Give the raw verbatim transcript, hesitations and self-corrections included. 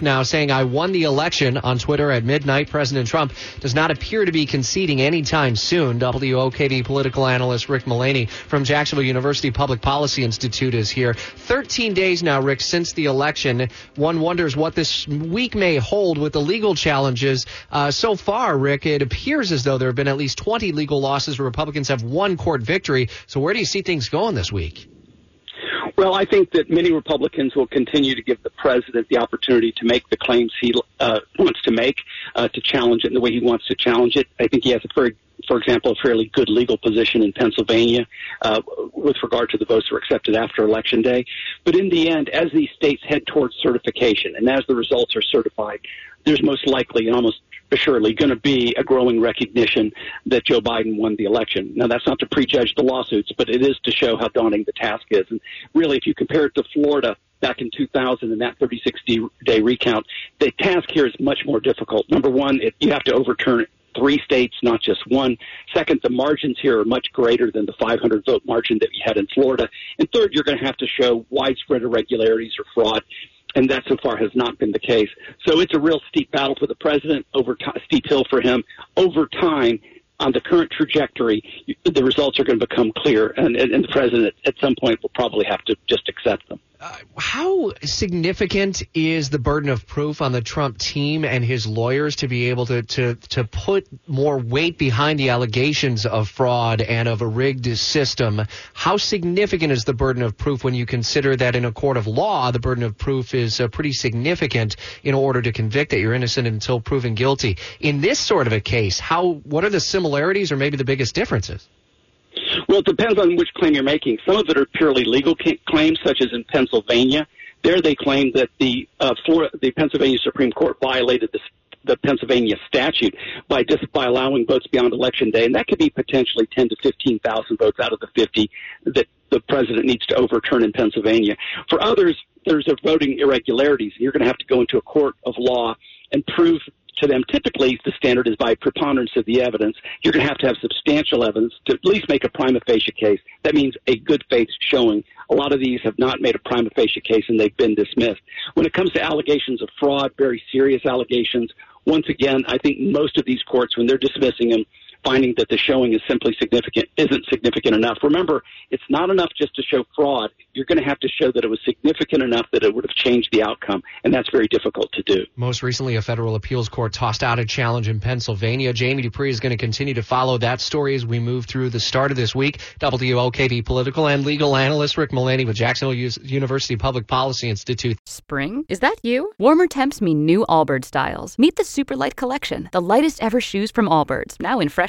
now saying, "I won the election" on Twitter at midnight. President Trump does not appear to be conceding anytime soon. W O K V political analyst Rick Mullaney from Jacksonville University Public Policy Institute is here. thirteen days now, Rick, since the election. One wonders what this week may hold with the legal challenges. Uh, so far, Rick, it appears as though there have been at least twenty legal losses where Republicans have one court victory. So where do you see things going this week? Well, I think that many Republicans will continue to give the president the opportunity to make the claims he uh, wants to make, uh, to challenge it in the way he wants to challenge it. I think he has a very For example, a fairly good legal position in Pennsylvania uh, with regard to the votes that were accepted after Election Day. But in the end, as these states head towards certification and as the results are certified, there's most likely and almost assuredly going to be a growing recognition that Joe Biden won the election. Now, that's not to prejudge the lawsuits, but it is to show how daunting the task is. And really, if you compare it to Florida back in two thousand and that thirty-six day recount, the task here is much more difficult. Number one, it, you have to overturn it. Three states, not just one. Second, the margins here are much greater than the five hundred vote margin that we had in Florida. And third, you're going to have to show widespread irregularities or fraud, and that so far has not been the case. So it's a real steep battle for the president, over t- steep hill for him. Over time, on the current trajectory, the results are going to become clear, and, and the president at some point will probably have to just accept them. Uh, how significant is the burden of proof on the Trump team and his lawyers to be able to, to, to put more weight behind the allegations of fraud and of a rigged system? How significant is the burden of proof when you consider that in a court of law, the burden of proof is uh, pretty significant in order to convict that you're innocent until proven guilty? In this sort of a case, how what are the similarities or maybe the biggest differences? Well, it depends on which claim you're making. Some of it are purely legal claims, such as in Pennsylvania. There they claim that the uh, Florida, the Pennsylvania Supreme Court violated the, the Pennsylvania statute by just by allowing votes beyond Election Day, and that could be potentially ten to fifteen thousand votes out of the fifty that the president needs to overturn in Pennsylvania. For others, there's a voting irregularities. You're going to have to go into a court of law and prove to them, typically, the standard is by preponderance of the evidence. You're going to have to have substantial evidence to at least make a prima facie case. That means a good faith showing. A lot of these have not made a prima facie case, and they've been dismissed. When it comes to allegations of fraud, very serious allegations, once again, I think most of these courts, when they're dismissing them, finding that the showing is simply significant, isn't significant enough. Remember, it's not enough just to show fraud. You're going to have to show that it was significant enough that it would have changed the outcome, and that's very difficult to do. Most recently, a federal appeals court tossed out a challenge in Pennsylvania. Jamie Dupree is going to continue to follow that story as we move through the start of this week. W O K V political and legal analyst Rick Mullaney with Jacksonville University Public Policy Institute. Spring? Is that you? Warmer temps mean new Allbirds styles. Meet the Super Light Collection, the lightest ever shoes from Allbirds, now in fresh